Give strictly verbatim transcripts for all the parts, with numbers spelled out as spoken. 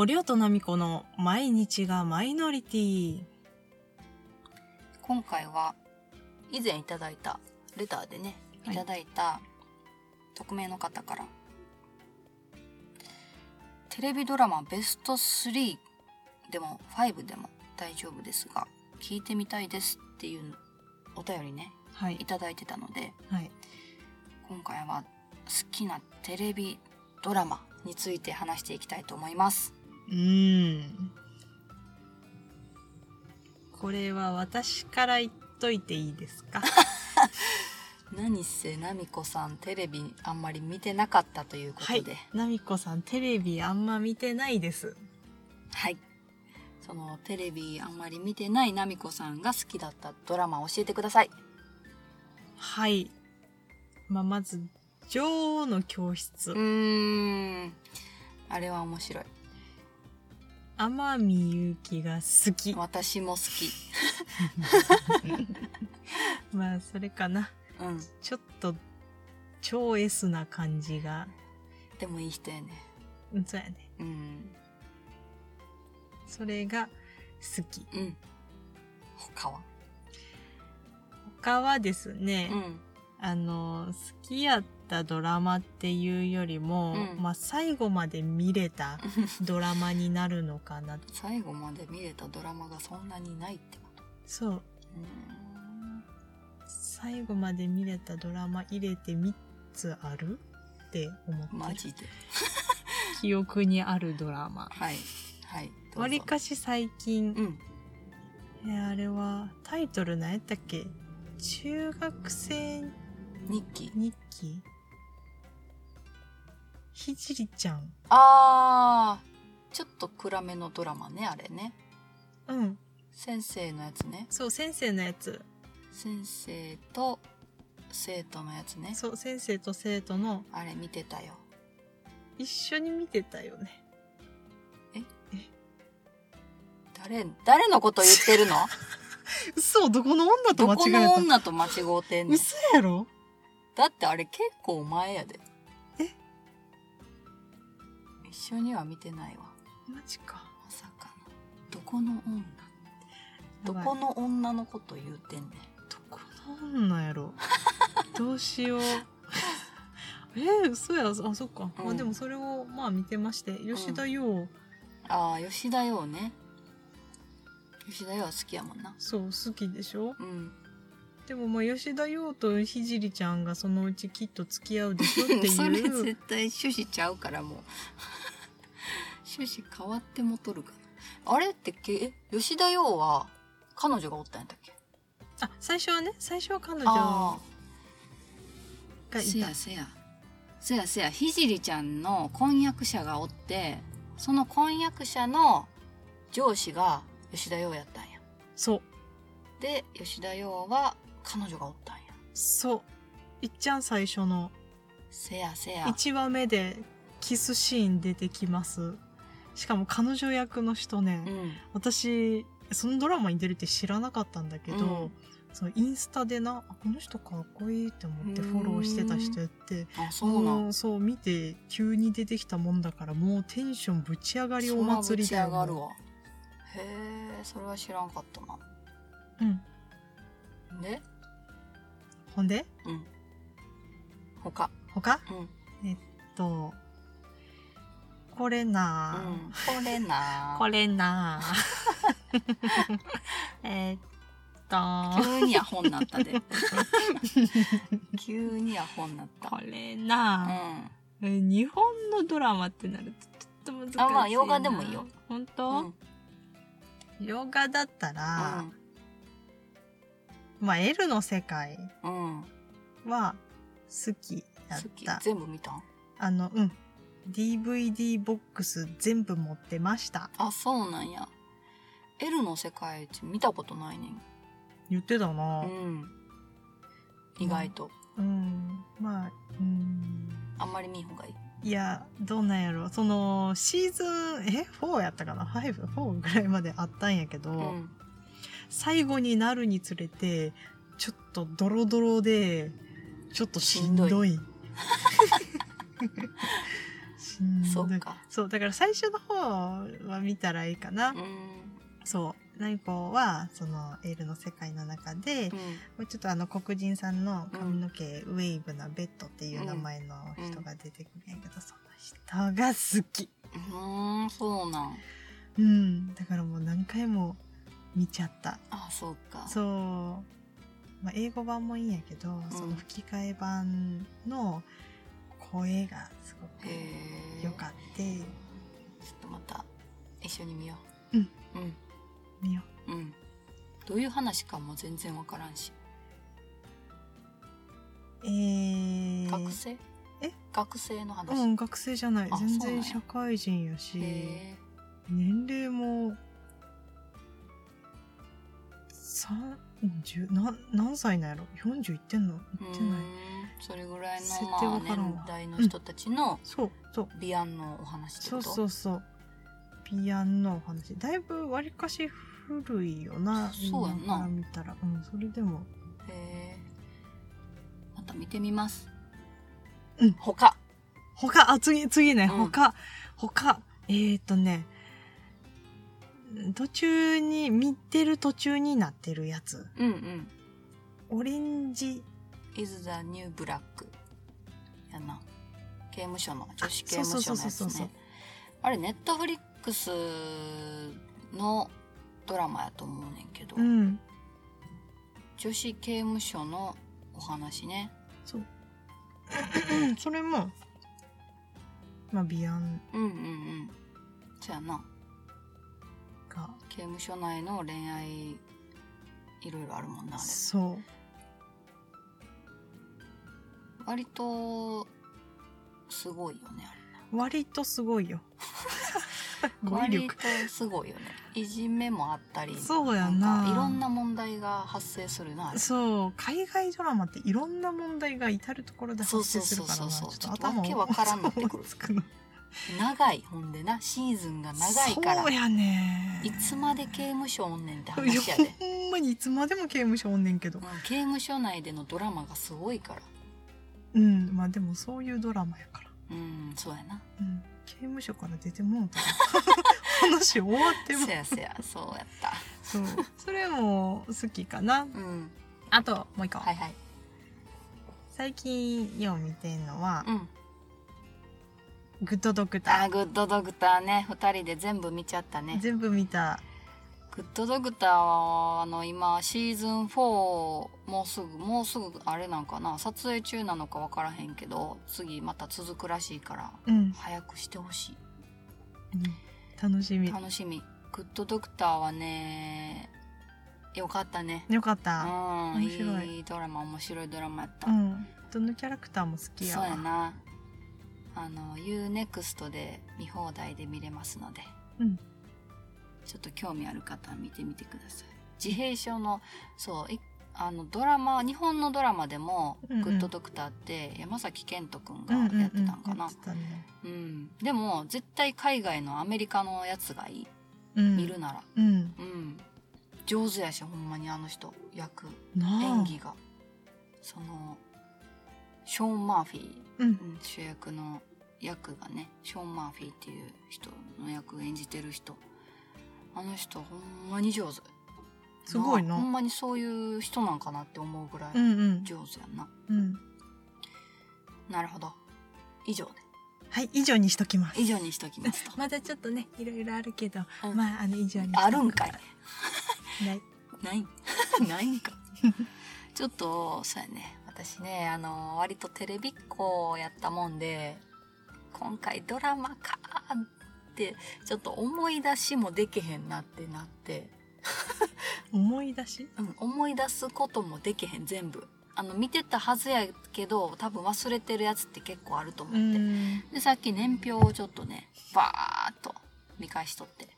おりょうとなみこの毎日がマイノリティ。今回は以前いただいたレターでね、いただいた匿名の方から、はい、テレビドラマベストスリーでもごでも大丈夫ですが聞いてみたいですっていうお便りね、はい、いただいてたので、はい、今回は好きなテレビドラマについて話していきたいと思います。うーん、これは私から言っといていいですか？何せなみこさんテレビあんまり見てなかったということで、はい、なみこさんテレビあんま見てないです。はい、そのテレビあんまり見てないなみこさんが好きだったドラマ教えてください。はい、まあ、まず女王の教室。うーん、あれは面白い。天海祐希が好き。私も好き。まあそれかな、うん、ちょっと超 S な感じがでもいい人やね。うん、そうやね、うん、それが好き、うん、他は他はですね、うん、あの好きやドラマっていうよりも、うん、まあ、最後まで見れたドラマになるのかな。最後まで見れたドラマがそんなにないってこと？そう、うん、最後まで見れたドラマ入れてみっつあるって思ってる。マジで記憶にあるドラマ、はいはい、わりかし最近、うん、いやあれはタイトル何やったっけ？中学生日記日記ひじりちゃん。あー、ちょっと暗めのドラマね、あれね。うん。先生のやつね。そう、先生のやつ。先生と生徒のやつね。そう、先生と生徒の。あれ見てたよ。一緒に見てたよね。え？え？誰、誰のこと言ってるの？嘘、どこの女と間違えた。どこの女と間違うてんの。嘘やろ？だってあれ結構前やで。一緒には見てないわ。マジか。まさかのどこの女、どこの女のこと言うてんねん。どこの女やろ。どうしよう。えー、そうや。あ、そっか、うん、まあ、でもそれをまあ見てまして、吉田羊、うん、あー、吉田羊ね。吉田羊は好きやもんな。そう、好きでしょ、うん、でもまあ吉田羊とひじりちゃんがそのうちきっと付き合うでしょっていうそれ絶対趣旨ちゃうからもう趣旨変わってもとるかな。あれってけ、吉田羊は彼女がおったんやったっけ？あ、最初はね、最初は彼女がいた。せやせやせやせや、ひじりちゃんの婚約者がおって、その婚約者の上司が吉田羊やったんや。そうで、吉田羊は彼女がおったんや。そう、いっちゃん最初のせやせやいちわめでキスシーン出てきます。しかも彼女役の人ね、うん、私そのドラマに出るって知らなかったんだけど、うん、そのインスタでな、この人かっこいいって思ってフォローしてた人やって、あ、そうなの。そう見て急に出てきたもんだから、もうテンションぶち上がりお祭りだよ。それはぶち上がるわ。へー、それは知らんかったな。うんで、ほんで、うん、他他、うん、えっとこれな、うん、これなこれなえっと急にアホになったで急にアホになった。これな、うん、日本のドラマってなるとちょっと難しいな。あ、まあ洋画でもいいよ。本当、うん、洋画だったら、うん、まあ L の世界は好きだった。好き、全部見たん？あの、うん、ディーブイディー ボックス全部持ってました。あ、そうなんや。 L の世界一見たことないねん。言ってたな、うん、意外と、うん、うん、まあ、うん、あんまり見んほうがいい。いや、どうなんやろ。そのシーズンえよんやったかな、ご、よんぐらいまであったんやけど、うん、最後になるにつれてちょっとドロドロでちょっとしんどいしんどいうん、そうか、そうだから最初の方は見たらいいかな、うん、そうナイポはそのエールの世界の中で、うん、もうちょっとあの黒人さんの髪の毛、うん、ウェイブなベッドっていう名前の人が出てくるんやけど、うん、その人が好き、うん、そうなん、うん、だからもう何回も見ちゃった。あ、そうか、そうまあ、英語版もいいんやけど、うん、その吹き替え版の声がすごく良かって、ちょっとまた一緒に見よう。うん、うん、見よう。うん。どういう話かも全然わからんし。えー、学生？え？学生の話？うん、学生じゃない。全然社会人やし、えー、年齢もさん。な何歳なんやろ、よんじゅういってんの、いってない、それぐらいの、まあ、年代の人たちの、うん、そうそうビアンのお話ってこと。そうそうそう、ビアンのお話だいぶわりかし古いよな。そうやな、今から見たら、うん、それでもへー、また見てみます。うん、他他あ次次ね、うん、他他えーっとね途中に見てる途中になってるやつ、うんうん、オレンジ is the new black やな、刑務所の女子刑務所のやつね。あれネットフリックスのドラマやと思うねんけど、うん、女子刑務所のお話ね。そうそれもまあビアン、うんうんうん、そうやな、刑務所内の恋愛いろいろあるもんな、あれ。そう割とすごいよね、あれ。割とすごいよ割とすごいよね。いじめもあったり、そうやな、なんかいろんな問題が発生するな、あれ。そう海外ドラマっていろんな問題が至るところで発生するからな、ちょっと頭わけわからんなってくる長い、ほんでな、シーズンが長いから。そうやね、いつまで刑務所おんねんって話やで。ほんまにいつまでも刑務所おんねんけど、うん、刑務所内でのドラマがすごいから。うん、まあでもそういうドラマやから、うん、そうやな、うん、刑務所から出てもうた話終わってもせやせや、そうやった。そう、それも好きかな。うん、あともう一個、はいはい、最近よう見てんのは、うん、グッドドクター。あ、グッドドクターね、ふたりで全部見ちゃったね。全部見た。グッドドクターはあの今シーズンフォーもうすぐもうすぐあれなんかな、撮影中なのか分からへんけど次また続くらしいから、うん、早くしてほしい、うん、楽しみ楽しみ。グッドドクターはねよかったね、よかった、うん、面白い、いいドラマ、面白いドラマやった。うん、どのキャラクターも好きやわ。そうやな、あの ユーネクスト で見放題で見れますので、うん、ちょっと興味ある方は見てみてください。自閉症の、そういあのドラマ、日本のドラマでも、うんうん、グッドドクターって山崎賢人くんがやってたんかな、うんうんうんうん、でも絶対海外のアメリカのやつがいい、うん、見るなら、うんうん、上手やし、ほんまにあの人役演技が、そのショーン・マーフィー、うん、主役の役がね、ショーン・マーフィーっていう人の役を演じてる人、あの人ほんまに上手、すごいな、ほんまにそういう人なんかなって思うぐらい上手やな、うんうんうん、なるほど、以上で、はい、以上にしときます以上にしときますとまだちょっとねいろいろあるけど、うん、まああの以上にあるんかいないないないんかちょっとそうやね、私ね、あの割とテレビっ子やったもんで、今回ドラマかってちょっと思い出しもできへんなってなって思い出し、うん、思い出すこともできへん、全部あの見てたはずやけど多分忘れてるやつって結構あると思って、でさっき年表をちょっとねバーっと見返しとって、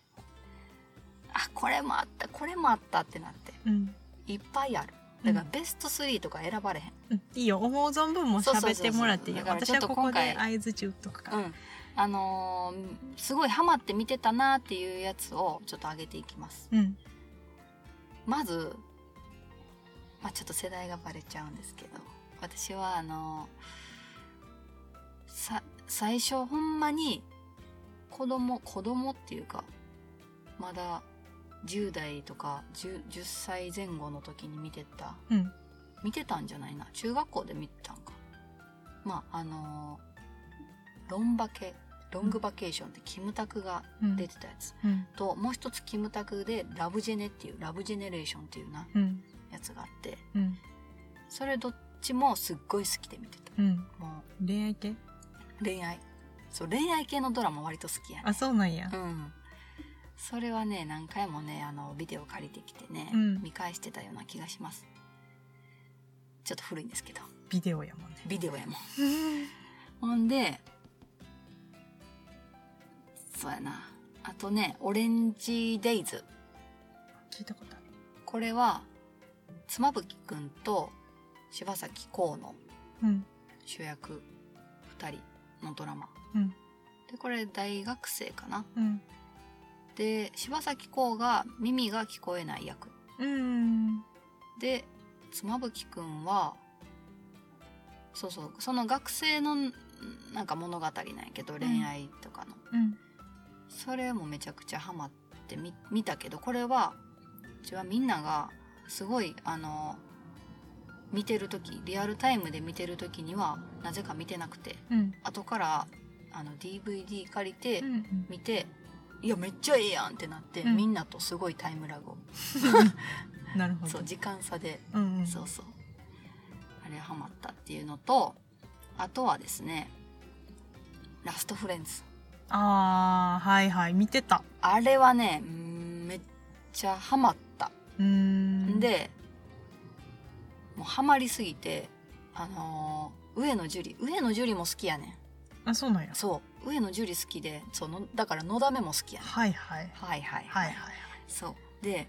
あ、これもあったこれもあったってなって、うん、いっぱいある。だからベストスリーとか選ばれへん、うん、いいよ、思う存分も喋ってもらっていいよ。そうそうそうそう、私はここで合図中とか、うん、あのー、すごいハマって見てたなっていうやつをちょっと上げていきます、うん、まず、まあ、ちょっと世代がバレちゃうんですけど、私はあのー、さ最初ほんまに子供子供っていうか、まだじゅう代とか 10, 10歳前後の時に見てた、うん、見てたんじゃないな、中学校で見てたんか、まああのー、ロンバケロングバケーションってキムタクが出てたやつ、うん、ともう一つキムタクでラブジェネっていうラブジェネレーションっていうな、うん、やつがあって、うん、それどっちもすっごい好きで見てた、うん、もう恋愛系恋愛そう恋愛系のドラマ割と好きやね。あ、そうなんや。うん。それはね、何回もね、あのビデオ借りてきてね、うん、見返してたような気がします。ちょっと古いんですけど。ビデオやもんね。ビデオやもん。ほんで、そうやな。あとね、オレンジデイズ。聞いたことある。これは妻夫木くんと柴咲コウの主役ふたりのドラマ。うん、でこれ大学生かな、うん、で柴咲コウが耳が聞こえない役、うん、で妻夫木くんはそうそうその学生のなんか物語なんやけど、うん、恋愛とかの、うん、それもめちゃくちゃハマってみ見たけど、これはうちはみんながすごいあの見てる時リアルタイムで見てる時にはなぜか見てなくて、うん、後からあの ディーブイディー 借りて見て、うんうん、いやめっちゃええやんってなって、うん、みんなとすごいタイムラグをなるほどそう時間差で、うんうん、そうそうあれハマったっていうのと、あとはですねラストフレンズ。あーはいはい見てた。あれはねめっちゃハマった。うーんでもうハマりすぎて、あのー、上野樹里上野樹里も好きやねん。あ、そうなんや。そう上野樹里好きで、そのだからのだめも好きやねん。はいはいはいはいはいはい。そうで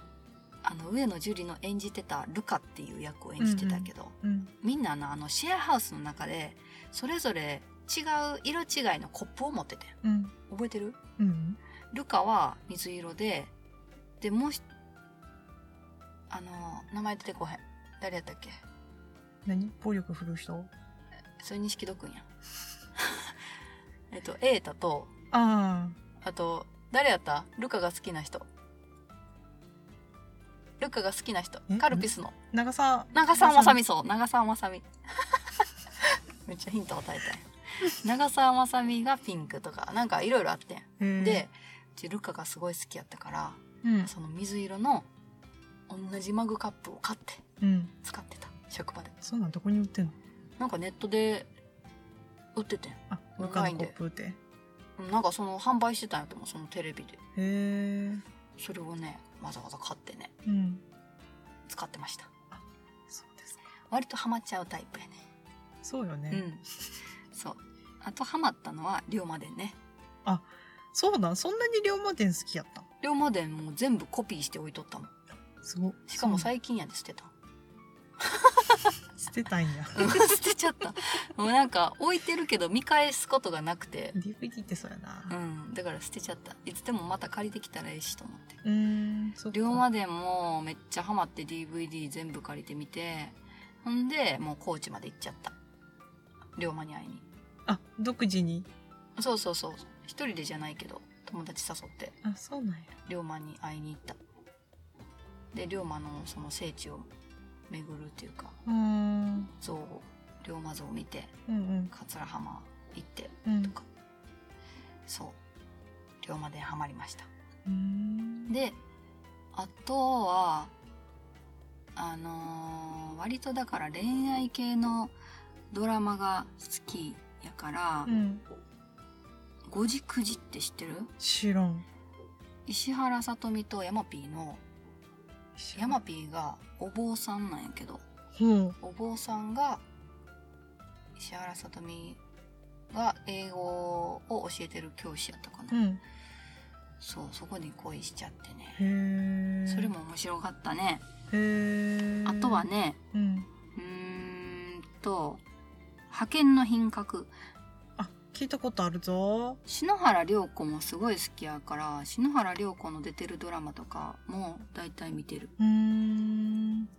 あの上野樹里の演じてたルカっていう役を演じてたけど、うんうんうん、みんなのあのシェアハウスの中でそれぞれ違う色違いのコップを持ってて、うん、覚えてる？うん、ルカは水色で、でもうひあのー、名前出てこへん。誰やったっけ？何？暴力振るう人？それ錦戸くんや。えっとエータと あ, あと誰やった？ルカが好きな人。ルカが好きな人。カルピスの長澤長澤まさみそう長澤まさみ。めっちゃヒント与えたい。長澤まさみがピンクとかなんかいろいろあってん。で、ルカがすごい好きやったから、うん、その水色の同じマグカップを買って使ってた、うん、職場で。そうなん、どこに売ってんの？なんかネットで売っててん。あ、ルカのコップ売って。なんかその販売してたんやと思う、そのテレビで。へえ。それをね、わざわざ買ってね、うん、使ってました。あ、そうですね。割とハマっちゃうタイプやね。そうよね。うん。そう。あとハマったのは龍馬伝ね。あ、そうだ。そんなに龍馬伝好きやった？龍馬伝もう全部コピーして置いとったもん。すご。しかも最近やで捨てた。捨てたんや。捨てちゃった。もうなんか置いてるけど見返すことがなくて。ディーブイディー ってそうやな。うん。だから捨てちゃった。いつでもまた借りてきたらええしと思って。うーん。そっか。龍馬伝もめっちゃハマって ディーブイディー 全部借りてみて、ほんでもう高知まで行っちゃった。龍馬に会いに。あ、独自に。そうそうそう。一人でじゃないけど友達誘って。あ、そうなんや。龍馬に会いに行った。で龍馬のその聖地を巡るっていうか、うん像を龍馬像を見て、うんうん、桂浜行ってとか、うん、そう龍馬でハマりました。うーんであとはあのー、割とだから恋愛系のドラマが好きやから、うん、ごじくじって知ってる？知らん。石原さとみと山 P のヤマピーがお坊さんなんやけど、うん、お坊さんが石原さとみが英語を教えてる教師やったかな、うん、そうそこに恋しちゃってね。へそれも面白かったね。へあとはね、うん、うーんと派遣の品格。あ、聞いたことあるぞ。篠原涼子もすごい好きやから、篠原涼子の出てるドラマとかもだいたい見てる。うーん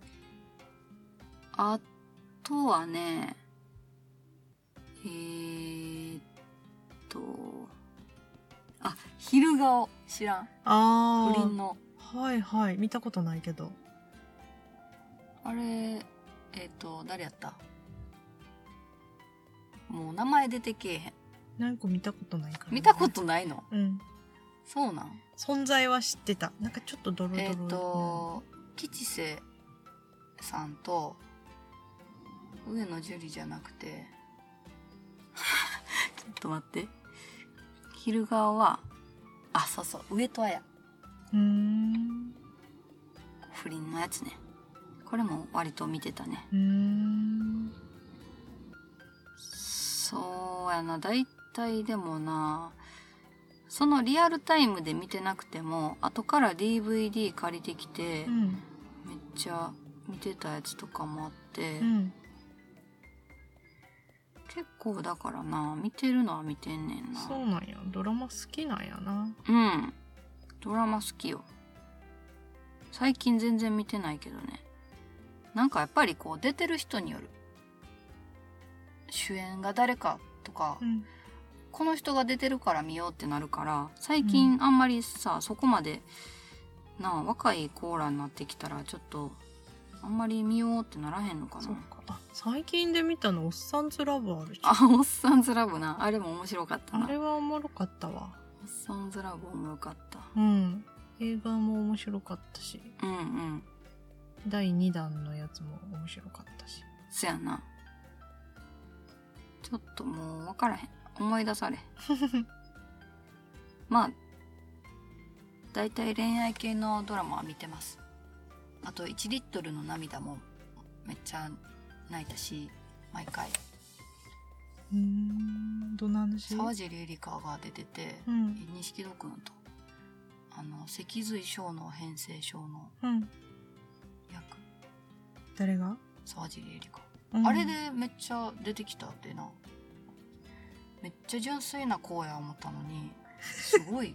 あとはねえー、っとあ昼顔知らんあ不倫のはいはい見たことないけどあれえっ、ー、と誰やったもう名前出てけえへん何個見たことないから、ね、見たことないのうんそうなん存在は知ってたなんかちょっとドロドロえっ、ー、と、うん、吉瀬さんと上野樹里じゃなくてちょっと待って昼顔はあそうそう上戸彩うーん不倫のやつねこれも割と見てたねうーんそうやな大体でもなそのリアルタイムで見てなくても後から ディーブイディー 借りてきて、うん、めっちゃ見てたやつとかもあって、うん結構だからな見てるのは見てんねんなそうなんやドラマ好きなんやなうんドラマ好きよ最近全然見てないけどねなんかやっぱりこう出てる人による主演が誰かとか、うん、この人が出てるから見ようってなるから最近あんまりさ、うん、そこまでな若いコーラになってきたらちょっとあんまり見ようってならへんのかなそうかあ最近で見たのおっさんずラブあるじゃんあおっさんずラブなあれも面白かったなあれはおもろかったわおっさんずラブおもろかったうん映画も面白かったしうんうんだいにだんのやつも面白かったしそやなちょっともう分からへん思い出されまあだいたい恋愛系のドラマは見てますあといちリットルの涙もめっちゃ泣いたし毎回うーんどんな話沢尻エリカが出てて、うん、錦戸くんとあの脊髄症の変性症の役、うん、誰が沢尻エリカ、うん、あれでめっちゃ出てきたってなめっちゃ純粋な子や思ったのにすごい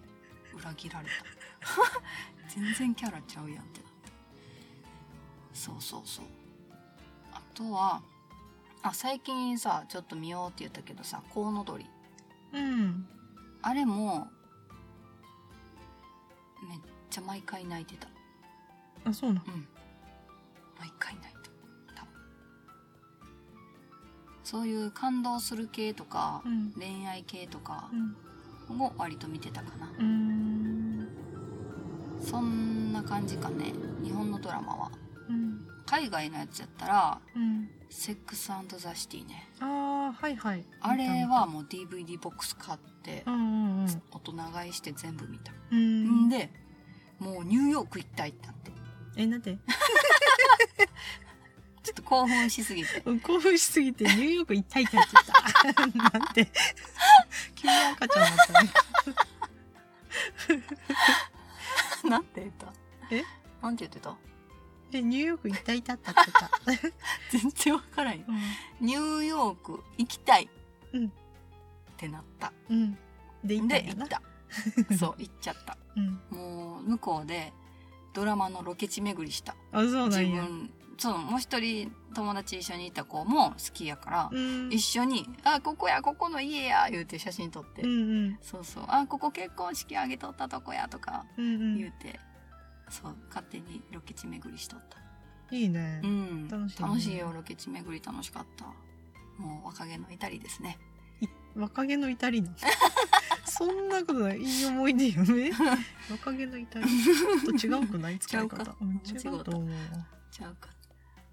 裏切られた全然キャラちゃうやんってそうそうそうあとはあ最近さちょっと見ようって言ったけどさコウノドリうんあれもめっちゃ毎回泣いてたあそうなのうん毎回泣いた多分そういう感動する系とか、うん、恋愛系とかを割と見てたかなうんそんな感じかね日本のドラマはうん、海外のやつやったら、うん、セックス&ザシティねああはいはいあれはもう ディーブイディー ボックス買って、うんうんうん、大人買いして全部見たうんんでもうニューヨーク行った行ったってえなんでちょっと興奮しすぎて興奮しすぎてニューヨーク行った行った行ったなんて急に赤ちゃんになったねなんて言ったえなんて言ってたでニューヨーク行った行ったったって全然わからんよ、うん、ニューヨーク行きたい、うん、ってなった、うん、で行ったんやなで行ったそう行っちゃった、うん、もう向こうでドラマのロケ地巡りしたあそうなんや自分そうもう一人友達一緒にいた子も好きやから、うん、一緒にあここやここの家や言うて写真撮って、うんうん、そうそうあここ結婚式挙げとったとこやとか言うて、うんうんそう勝手にロケ地巡りしとったいいね、うん、楽しいね楽しいよロケ地巡り楽しかったもう若気の至りですね若気の至りなそんなことないいい思い出よね若気の至りちょっと違うくない使い方違うと思う違うか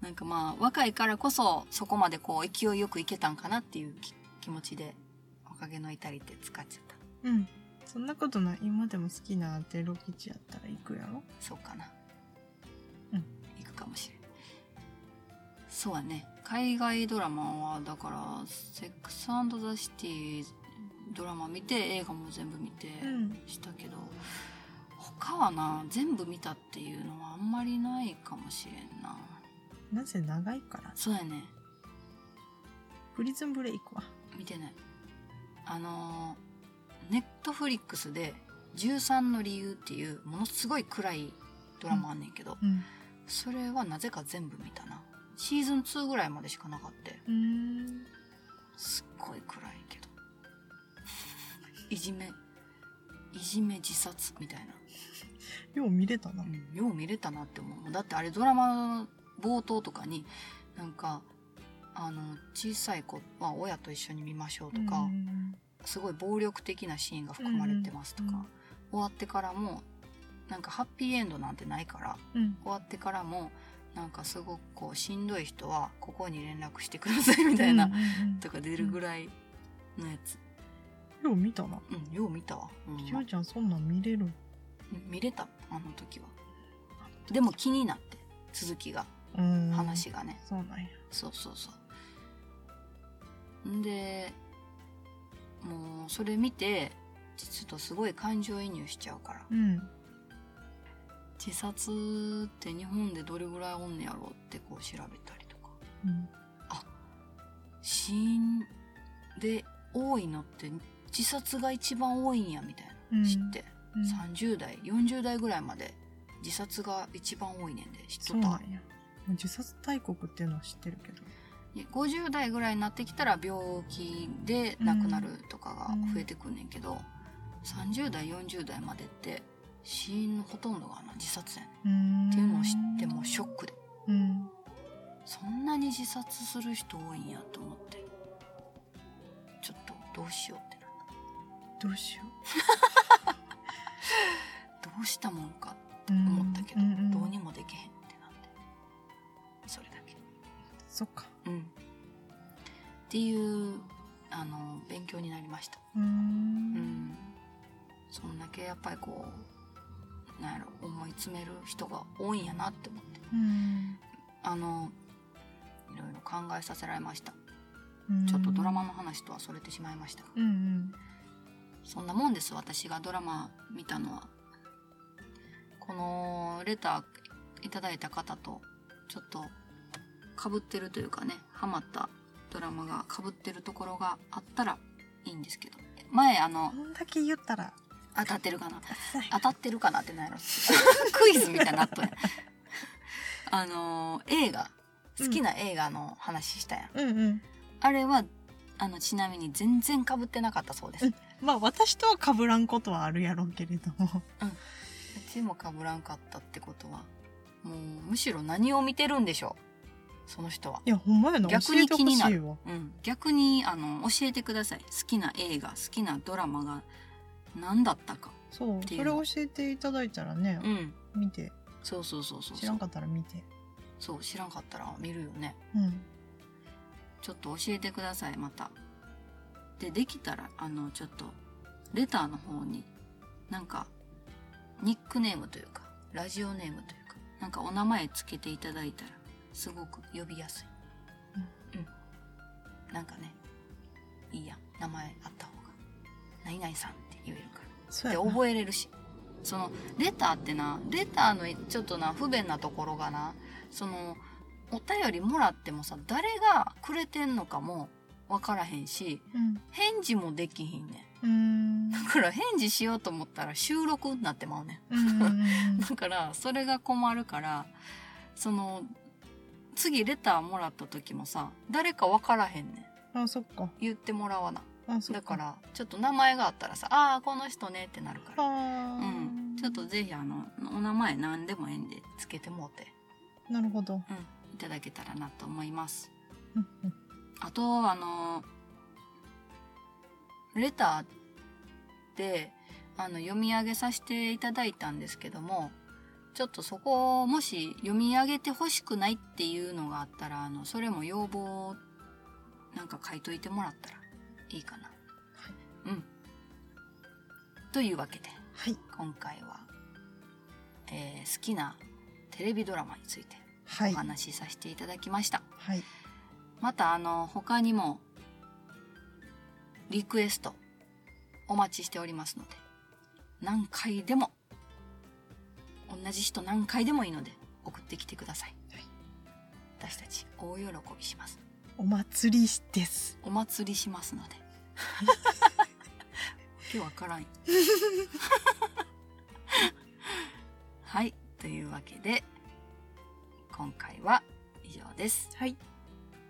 なんかまあ若いからこそそこまでこう勢いよくいけたんかなっていう気持ちで若気の至りって使っちゃったうんそんなことない今でも好きなってロケ地やったら行くやろそうかなうん行くかもしれんそうやね海外ドラマはだからセックス&ザシティドラマ見て映画も全部見てしたけど、うん、他はな全部見たっていうのはあんまりないかもしれんななぜ長いからそうやねプリズンブレイクは見てないあのーネットフリックスでじゅうさんの理由っていうものすごい暗いドラマあんねんけど、うん、それはなぜか全部見たなシーズンツーぐらいまでしかなかったうーんすっごい暗いけどいじめいじめ自殺みたいなよう見れたな、うん、よう見れたなって思う。だってあれドラマの冒頭とかになんかあの小さい子は親と一緒に見ましょうとか、うん、すごい暴力的なシーンが含まれてますとか、うん、終わってからもなんかハッピーエンドなんてないから、うん、終わってからもなんかすごくこうしんどい人はここに連絡してくださいみたいな、うん、とか出るぐらいのやつよう見たな、うん、よう見たわ、うん、しおちゃんそんなん見れる見れたあの時は。でも気になって続きがうん話がね、そうなんや、そうそうそう。でもうそれ見てちょっとすごい感情移入しちゃうから、うん、自殺って日本でどれぐらいおんねやろうってこう調べたりとか、うん、あ死因で多いのって自殺が一番多いんやみたいな、うん、知って、うん、さんじゅうだいよんじゅうだいぐらいまで自殺が一番多いねんで知っとった。そうなんや、自殺大国っていうのは知ってるけどごじゅうだいぐらいになってきたら病気で亡くなるとかが増えてくんねんけど、うんうん、さんじゅうだいよんじゅうだいまでって死因のほとんどがな自殺やねんっていうのを知ってもうショックで、うん、そんなに自殺する人多いんやと思ってちょっとどうしようってなった。どうしようどうしたもんかって思ったけど、うんうんうん、どうにもできへんってなってそれだけ。そっか、うん、っていうあの勉強になりました。うーん、うん、そんだけやっぱりこうなんやろ思い詰める人が多いんやなって思って、うん、あのいろいろ考えさせられました。ちょっとドラマの話とはそれてしまいましたが、うんうん、そんなもんです。私がドラマ見たのはこのレターいただいた方とちょっと被ってるというかね、ハマったドラマが被ってるところがあったらいいんですけど、前あのこんだけ言ったら当たってるかな当たってるかなってなんやろクイズみたいになっとんやあの映画好きな映画の話したやん、うんうんうん、あれはあのちなみに全然被ってなかったそうです、うん、まあ私とは被らんことはあるやろうけれども、うん、うちも被らんかったってことはもうむしろ何を見てるんでしょうその人は。いやほんまやな、逆に気になる、うん、逆にあの教えてください。好きな映画好きなドラマが何だったかっていうの、そうそれを教えていただいたらね、うん、見てそうそうそうそう知らんかったら見てそう知らんかったら見るよね、うんちょっと教えてくださいまた。でできたらあのちょっとレターの方になんかニックネームというかラジオネームというかなんかお名前つけていただいたらすごく呼びやすい、うんうん、なんかねいいや名前あった方が何々さんって言えるからで覚えれるし、そのレターってなレターのちょっとな不便なところがなそのお便りもらってもさ誰がくれてんのかも分からへんし、うん、返事もできひんねん。だから返事しようと思ったら収録になってまうねんだからそれが困るからその次レターもらった時もさ誰か分からへんねん。あそっか言ってもらわな。あそっかだからちょっと名前があったらさあーこの人ねってなるから、うん、ちょっとぜひあのお名前何でもええんでつけてもうて。なるほど、うんいただけたらなと思いますあとあのレターであの読み上げさせていただいたんですけどもちょっとそこをもし読み上げてほしくないっていうのがあったらあのそれも要望なんか書いといてもらったらいいかな、はい、うんというわけで、はい、今回は、えー、好きなテレビドラマについてはい、お話しさせていただきました、はい、またあの他にもリクエストお待ちしておりますので何回でも同じ人何回でもいいので送ってきてください、はい、私たち大喜びします。お祭りですお祭りしますので今日は辛いはいというわけで今回は以上です、はい、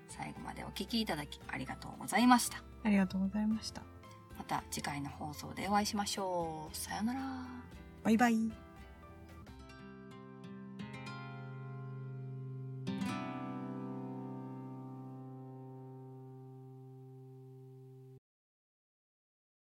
最後までお聞きいただきありがとうございました。ありがとうございました。また次回の放送でお会いしましょう。さよなら。バイバイ。